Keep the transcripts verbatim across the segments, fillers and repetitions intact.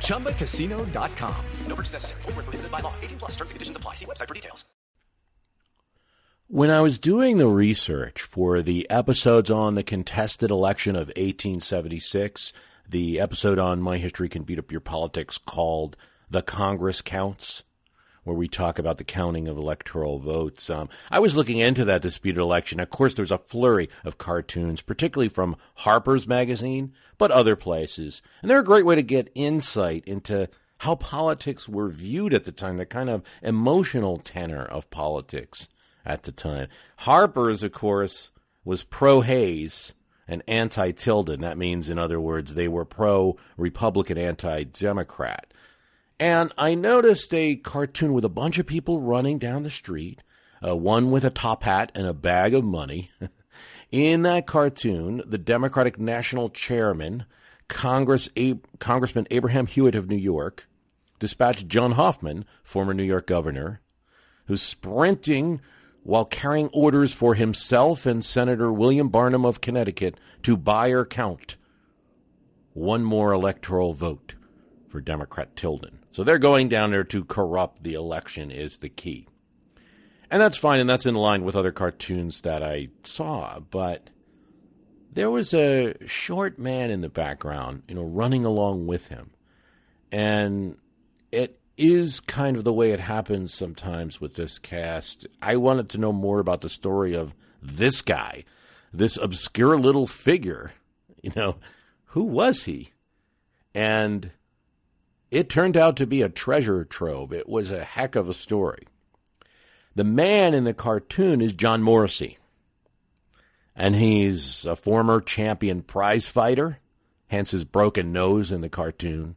Chumba Casino dot com. No purchase necessary. Void where prohibited by law. eighteen plus terms and conditions apply. See website for details. When I was doing the research for the episodes on the contested election of eighteen seventy-six, the episode on My History Can Beat Up Your Politics called The Congress Counts, where we talk about the counting of electoral votes. Um, I was looking into that disputed election. Of course, there's a flurry of cartoons, particularly from Harper's Magazine, but other places. And they're a great way to get insight into how politics were viewed at the time, the kind of emotional tenor of politics at the time. Harper's, of course, was pro-Hayes and anti-Tilden. That means, in other words, they were pro-Republican, anti-Democrat. And I noticed a cartoon with a bunch of people running down the street, uh, one with a top hat and a bag of money. In that cartoon, the Democratic National Chairman, Congress Ab- Congressman Abraham Hewitt of New York, dispatched John Hoffman, former New York governor, who's sprinting while carrying orders for himself and Senator William Barnum of Connecticut to buy or count one more electoral vote for Democrat Tilden. So they're going down there to corrupt the election is the key. And that's fine, and that's in line with other cartoons that I saw, but there was a short man in the background, you know, running along with him. And it is kind of the way it happens sometimes with this cast. I wanted to know more about the story of this guy, this obscure little figure. You know, who was he? And it turned out to be a treasure trove. It was a heck of a story. The man in the cartoon is John Morrissey, and he's a former champion prize fighter, hence his broken nose in the cartoon.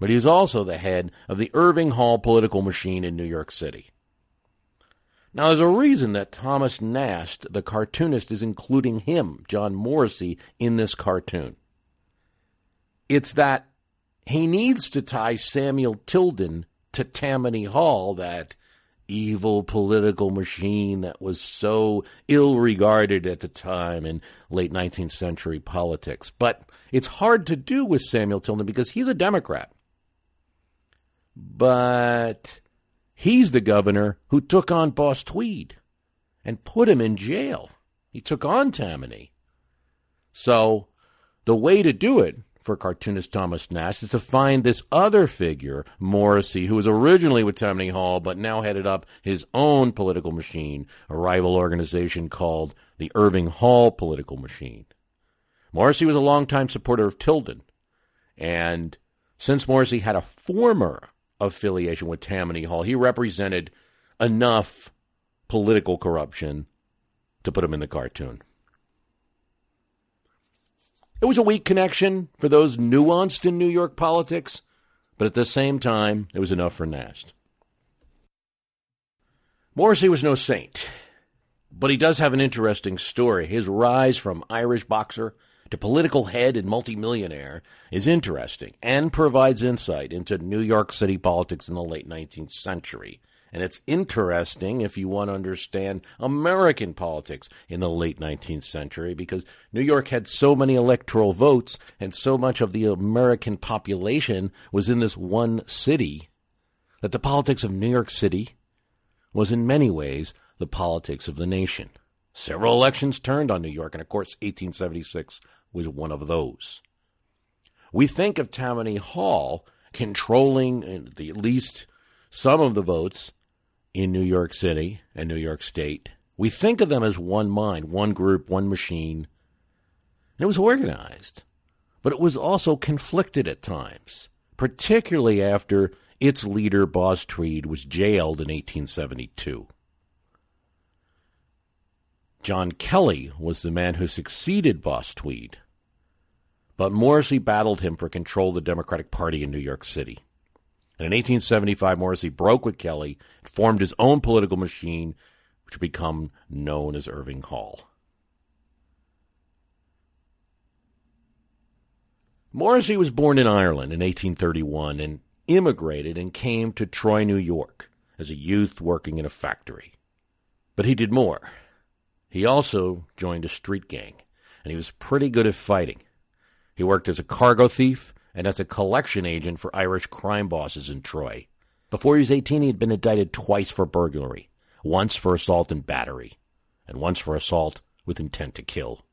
But he's also the head of the Irving Hall political machine in New York City. Now, there's a reason that Thomas Nast, the cartoonist, is including him, John Morrissey, in this cartoon. It's that he needs to tie Samuel Tilden to Tammany Hall, that evil political machine that was so ill-regarded at the time in late nineteenth century politics. But it's hard to do with Samuel Tilden because he's a Democrat. But he's the governor who took on Boss Tweed and put him in jail. He took on Tammany. So the way to do it for cartoonist Thomas Nast is to find this other figure, Morrissey, who was originally with Tammany Hall but now headed up his own political machine, a rival organization called the Irving Hall Political Machine. Morrissey was a longtime supporter of Tilden, and since Morrissey had a former affiliation with Tammany Hall, he represented enough political corruption to put him in the cartoon. It was a weak connection for those nuanced in New York politics, but at the same time, it was enough for Nast. Morrissey was no saint, but he does have an interesting story. His rise from Irish boxer to political head and multimillionaire is interesting and provides insight into New York City politics in the late nineteenth century. And it's interesting if you want to understand American politics in the late nineteenth century, because New York had so many electoral votes and so much of the American population was in this one city that the politics of New York City was in many ways the politics of the nation. Several elections turned on New York, and of course eighteen seventy-six was one of those. We think of Tammany Hall controlling the, at least some of the votes in New York City and New York State. We think of them as one mind, one group, one machine. And it was organized, but it was also conflicted at times, particularly after its leader, Boss Tweed, was jailed in eighteen seventy-two. John Kelly was the man who succeeded Boss Tweed, but Morrissey battled him for control of the Democratic Party in New York City. And in eighteen seventy-five, Morrissey broke with Kelly, formed his own political machine, which would become known as Irving Hall. Morrissey was born in Ireland in eighteen thirty-one and immigrated and came to Troy, New York, as a youth working in a factory. But he did more. He also joined a street gang, and he was pretty good at fighting. He worked as a cargo thief and as a collection agent for Irish crime bosses in Troy. Before he was eighteen, he had been indicted twice for burglary, once for assault and battery, and once for assault with intent to kill.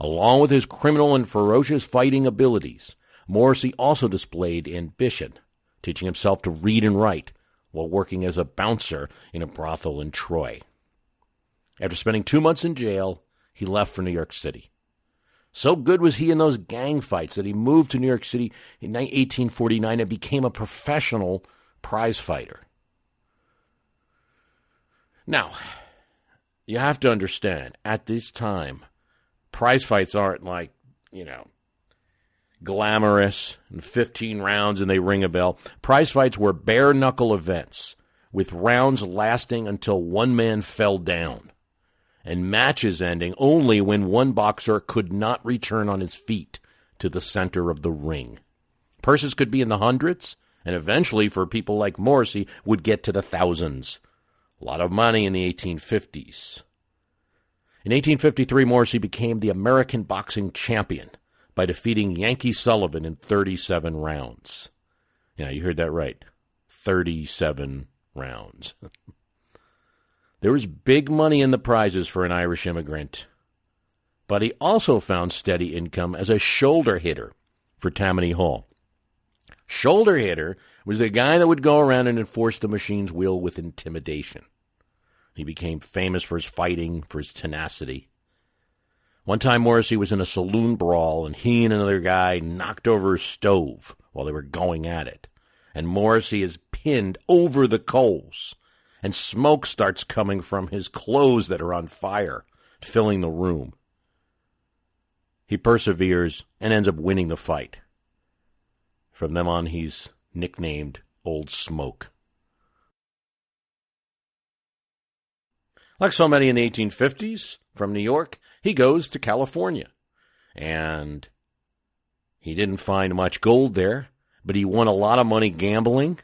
Along with his criminal and ferocious fighting abilities, Morrissey also displayed ambition, teaching himself to read and write while working as a bouncer in a brothel in Troy. After spending two months in jail, he left for New York City. So good was he in those gang fights that he moved to New York City in eighteen forty-nine and became a professional prize fighter. Now, you have to understand, at this time, prize fights aren't like, you know, glamorous and fifteen rounds and they ring a bell. Prize fights were bare-knuckle events with rounds lasting until one man fell down, and matches ending only when one boxer could not return on his feet to the center of the ring. Purses could be in the hundreds, and eventually, for people like Morrissey, would get to the thousands. A lot of money in the eighteen fifties. In eighteen fifty-three, Morrissey became the American boxing champion by defeating Yankee Sullivan in thirty-seven rounds. Yeah, you heard that right. thirty-seven rounds. There was big money in the prizes for an Irish immigrant, but he also found steady income as a shoulder hitter for Tammany Hall. Shoulder hitter was the guy that would go around and enforce the machine's will with intimidation. He became famous for his fighting, for his tenacity. One time Morrissey was in a saloon brawl, and he and another guy knocked over a stove while they were going at it, and Morrissey is pinned over the coals, and smoke starts coming from his clothes that are on fire, filling the room. He perseveres and ends up winning the fight. From then on, he's nicknamed Old Smoke. Like so many in the eighteen fifties, from New York, he goes to California. And he didn't find much gold there, but he won a lot of money gambling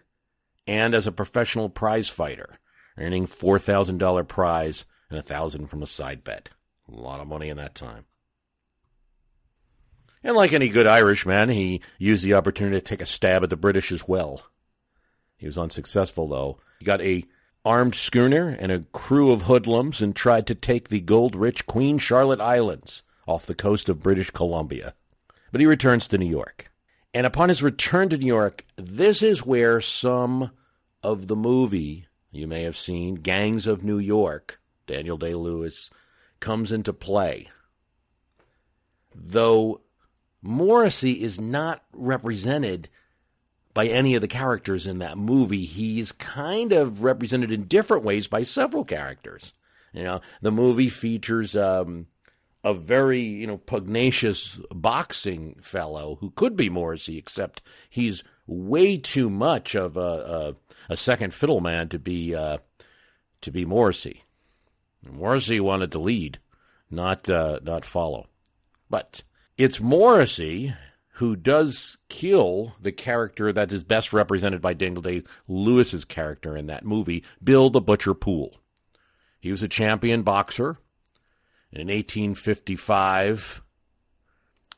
and as a professional prize fighter, earning four thousand dollars prize and one thousand dollars from a side bet. A lot of money in that time. And like any good Irishman, he used the opportunity to take a stab at the British as well. He was unsuccessful, though. He got a armed schooner and a crew of hoodlums and tried to take the gold-rich Queen Charlotte Islands off the coast of British Columbia. But he returns to New York. And upon his return to New York, this is where some of the movie you may have seen, Gangs of New York, Daniel Day-Lewis, comes into play. Though Morrissey is not represented by any of the characters in that movie, he's kind of represented in different ways by several characters. You know, the movie features um, a very, you know, pugnacious boxing fellow who could be Morrissey, except he's way too much of a, a, a second fiddle man to be uh, to be Morrissey. Morrissey wanted to lead, not uh, not follow. But it's Morrissey who does kill the character that is best represented by Daniel Day-Lewis's character in that movie, Bill the Butcher Poole. He was a champion boxer. And in eighteen fifty-five,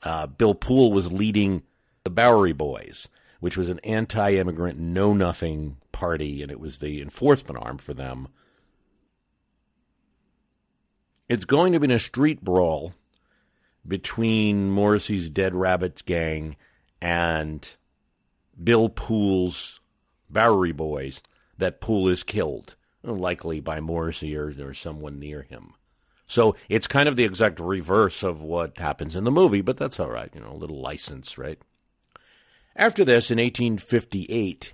uh, Bill Poole was leading the Bowery Boys, which was an anti-immigrant, know-nothing party, and it was the enforcement arm for them. It's going to be in a street brawl between Morrissey's Dead Rabbits gang and Bill Poole's Bowery Boys that Poole is killed, likely by Morrissey or, or someone near him. So it's kind of the exact reverse of what happens in the movie, but that's all right, you know, a little license, right? After this, in eighteen fifty-eight,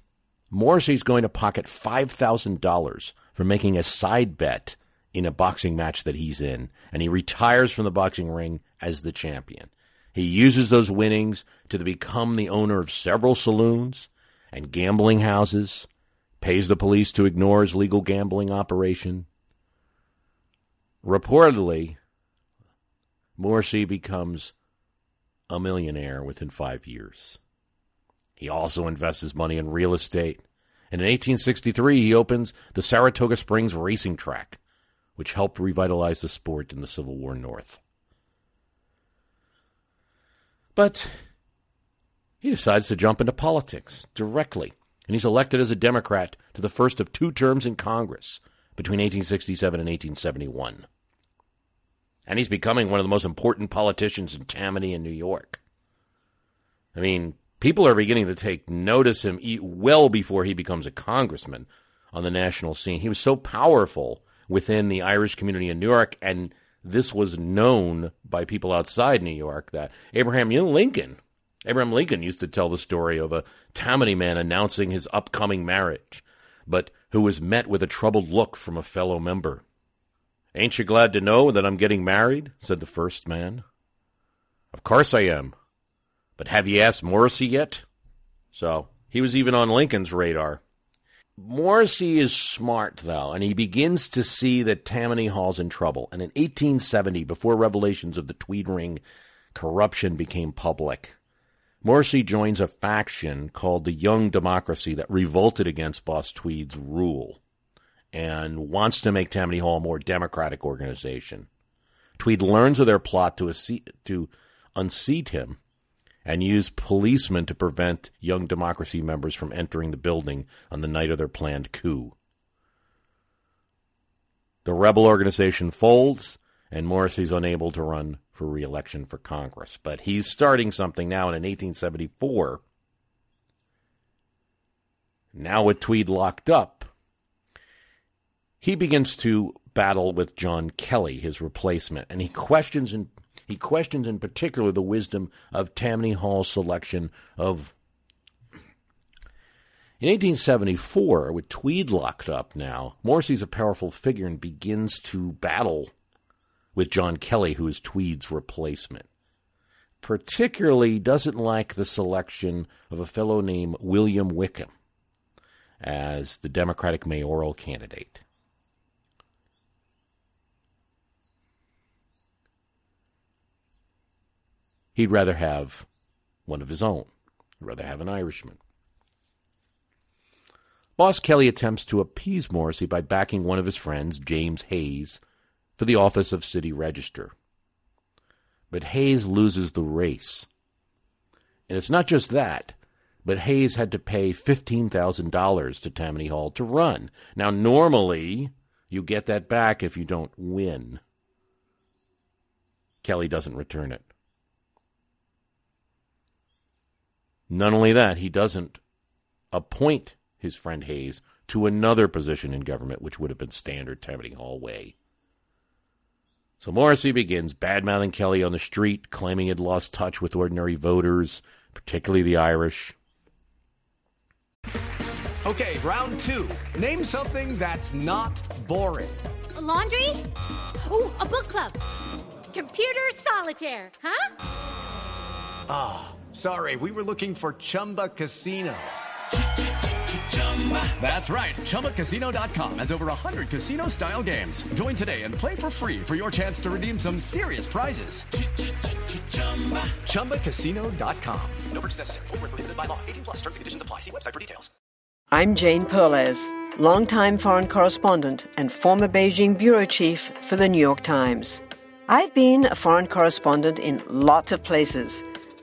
Morrissey's going to pocket five thousand dollars for making a side bet in a boxing match that he's in, and he retires from the boxing ring as the champion. He uses those winnings to become the owner of several saloons and gambling houses, pays the police to ignore his legal gambling operation. Reportedly, Morrissey becomes a millionaire within five years. He also invests his money in real estate, and in eighteen sixty-three he opens the Saratoga Springs Racing Track, which helped revitalize the sport in the Civil War North. But he decides to jump into politics directly, and he's elected as a Democrat to the first of two terms in Congress between eighteen sixty-seven and eighteen seventy-one. And he's becoming one of the most important politicians in Tammany and New York. I mean, people are beginning to take notice of him well before he becomes a congressman on the national scene. He was so powerful within the Irish community in New York, and this was known by people outside New York, that Abraham Lincoln, Abraham Lincoln used to tell the story of a Tammany man announcing his upcoming marriage, but who was met with a troubled look from a fellow member. "Ain't you glad to know that I'm getting married?" said the first man. "Of course I am. But have you asked Morrissey yet?" So he was even on Lincoln's radar. Morrissey is smart, though, and he begins to see that Tammany Hall's in trouble. And in eighteen seventy, before revelations of the Tweed Ring corruption became public, Morrissey joins a faction called the Young Democracy that revolted against Boss Tweed's rule and wants to make Tammany Hall a more democratic organization. Tweed learns of their plot to, unseat, to unseat him and use policemen to prevent Young Democracy members from entering the building on the night of their planned coup. The rebel organization folds, and Morrissey's unable to run for re-election for Congress. But he's starting something now, and in eighteen seventy-four, now with Tweed locked up, he begins to battle with John Kelly, his replacement, and he questions in, he questions in particular the wisdom of Tammany Hall's selection of... In eighteen seventy-four, with Tweed locked up now, Morrissey's a powerful figure and begins to battle with John Kelly, who is Tweed's replacement. Particularly doesn't like the selection of a fellow named William Wickham as the Democratic mayoral candidate. He'd rather have one of his own. He'd rather have an Irishman. Boss Kelly attempts to appease Morrissey by backing one of his friends, James Hayes, for the office of city register. But Hayes loses the race. And it's not just that, but Hayes had to pay fifteen thousand dollars to Tammany Hall to run. Now, normally, you get that back if you don't win. Kelly doesn't return it. Not only that, he doesn't appoint his friend Hayes to another position in government, which would have been standard Tammany Hall way. So Morrissey begins bad-mouthing Kelly on the street, claiming he'd lost touch with ordinary voters, particularly the Irish. Okay, round two. Name something that's not boring. A laundry? Ooh, a book club. Computer solitaire, huh? Ah. Sorry, we were looking for Chumba Casino. That's right, Chumba Casino dot com has over one hundred casino-style games. Join today and play for free for your chance to redeem some serious prizes. Chumba Casino dot com. No purchase necessary. Void where prohibited by law. eighteen plus terms and conditions apply. See website for details. I'm Jane Perlez, longtime foreign correspondent and former Beijing bureau chief for the New York Times. I've been a foreign correspondent in lots of places: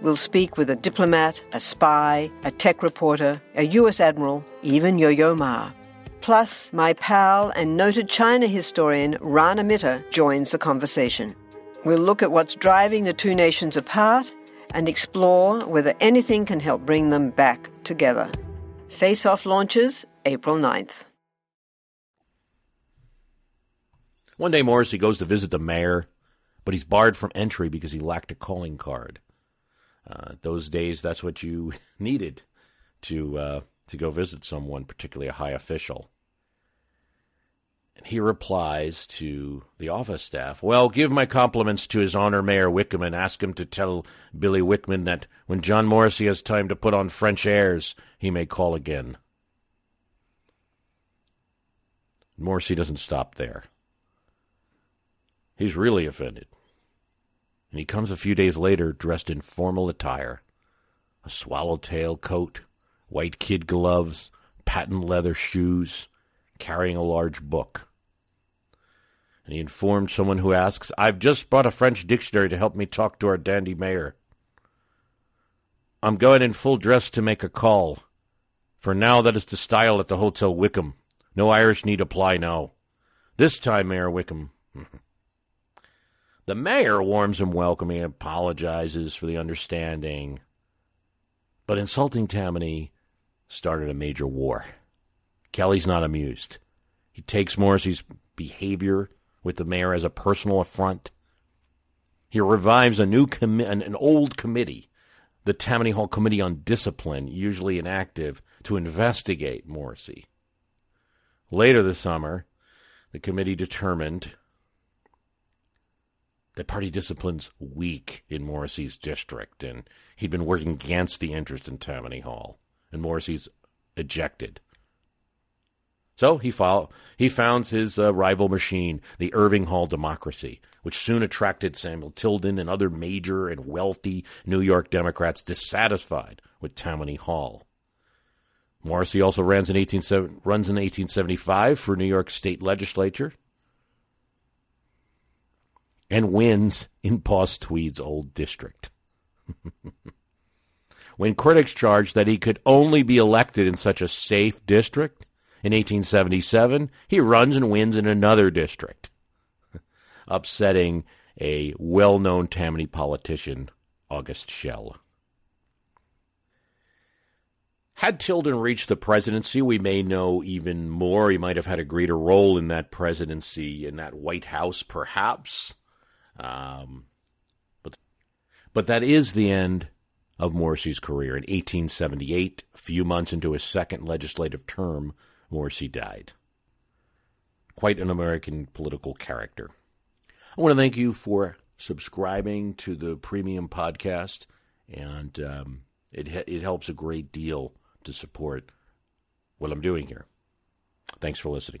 We'll speak with a diplomat, a spy, a tech reporter, a U S admiral, even Yo-Yo Ma. Plus, my pal and noted China historian Rana Mitter joins the conversation. We'll look at what's driving the two nations apart and explore whether anything can help bring them back together. Face Off launches April ninth. One day, Morrissey goes to visit the mayor, but he's barred from entry because he lacked a calling card. Uh, those days, that's what you needed to uh, to go visit someone, particularly a high official. And he replies to the office staff, "Well, give my compliments to His Honor Mayor Wickham and ask him to tell Billy Wickman that when John Morrissey has time to put on French airs, he may call again." Morrissey doesn't stop there. He's really offended. And he comes a few days later dressed in formal attire, a swallowtail coat, white kid gloves, patent leather shoes, carrying a large book. And he informed someone who asks, "I've just bought a French dictionary to help me talk to our dandy mayor. I'm going in full dress to make a call. For now, that is the style at the Hotel Wickham. No Irish need apply now. This time, Mayor Wickham." The mayor warms him welcome. He apologizes for the understanding. But insulting Tammany started a major war. Kelly's not amused. He takes Morrissey's behavior with the mayor as a personal affront. He revives a new com- an, an old committee, the Tammany Hall Committee on Discipline, usually inactive, to investigate Morrissey. Later this summer, the committee determined that party discipline's weak in Morrissey's district, and he'd been working against the interest in Tammany Hall, and Morrissey's ejected. So he follow, he founds his uh, rival machine, the Irving Hall Democracy, which soon attracted Samuel Tilden and other major and wealthy New York Democrats dissatisfied with Tammany Hall. Morrissey also runs in eighteen seventy-five for New York State Legislature, and wins in Boss Tweed's old district. When critics charged that he could only be elected in such a safe district, in eighteen seventy-seven, he runs and wins in another district, upsetting a well-known Tammany politician, August Schell. Had Tilden reached the presidency, we may know even more. He might have had a greater role in that presidency, in that White House, perhaps. Um, but, but that is the end of Morrissey's career. In eighteen seventy-eight, a few months into his second legislative term, Morrissey died. Quite an American political character. I want to thank you for subscribing to the Premium Podcast, and um, it it helps a great deal to support what I'm doing here. Thanks for listening.